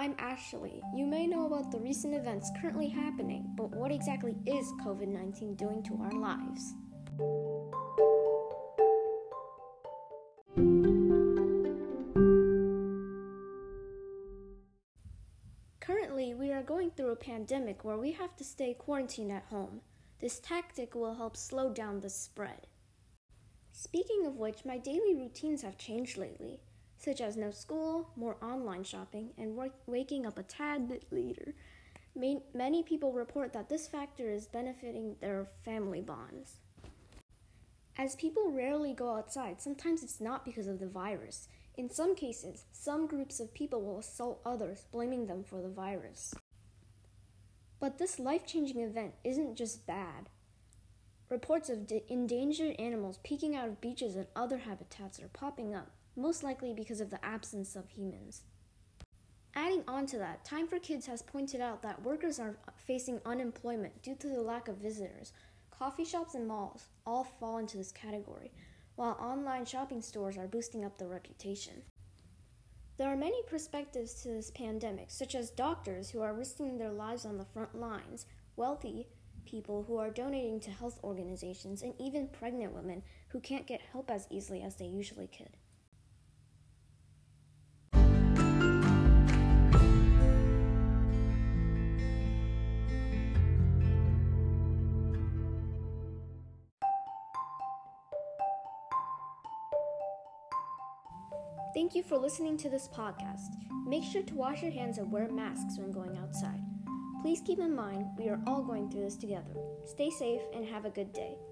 I'm Ashley. You may know about the recent events currently happening, but what exactly is COVID-19 doing to our lives? Currently, we are going through a pandemic where we have to stay quarantined at home. This tactic will help slow down the spread. Speaking of which, my daily routines have changed lately, such as no school, more online shopping, and waking up a tad bit later. Many people report that this factor is benefiting their family bonds. As people rarely go outside, sometimes it's not because of the virus. In some cases, some groups of people will assault others, blaming them for the virus. But this life-changing event isn't just bad. Reports of endangered animals peeking out of beaches and other habitats are popping up, most likely because of the absence of humans. Adding on to that, Time for Kids has pointed out that workers are facing unemployment due to the lack of visitors. Coffee shops and malls all fall into this category, while online shopping stores are boosting up their reputation. There are many perspectives to this pandemic, such as doctors who are risking their lives on the front lines, wealthy people who are donating to health organizations, and even pregnant women who can't get help as easily as they usually could. Thank you for listening to this podcast. Make sure to wash your hands and wear masks when going outside. Please keep in mind, we are all going through this together. Stay safe and have a good day.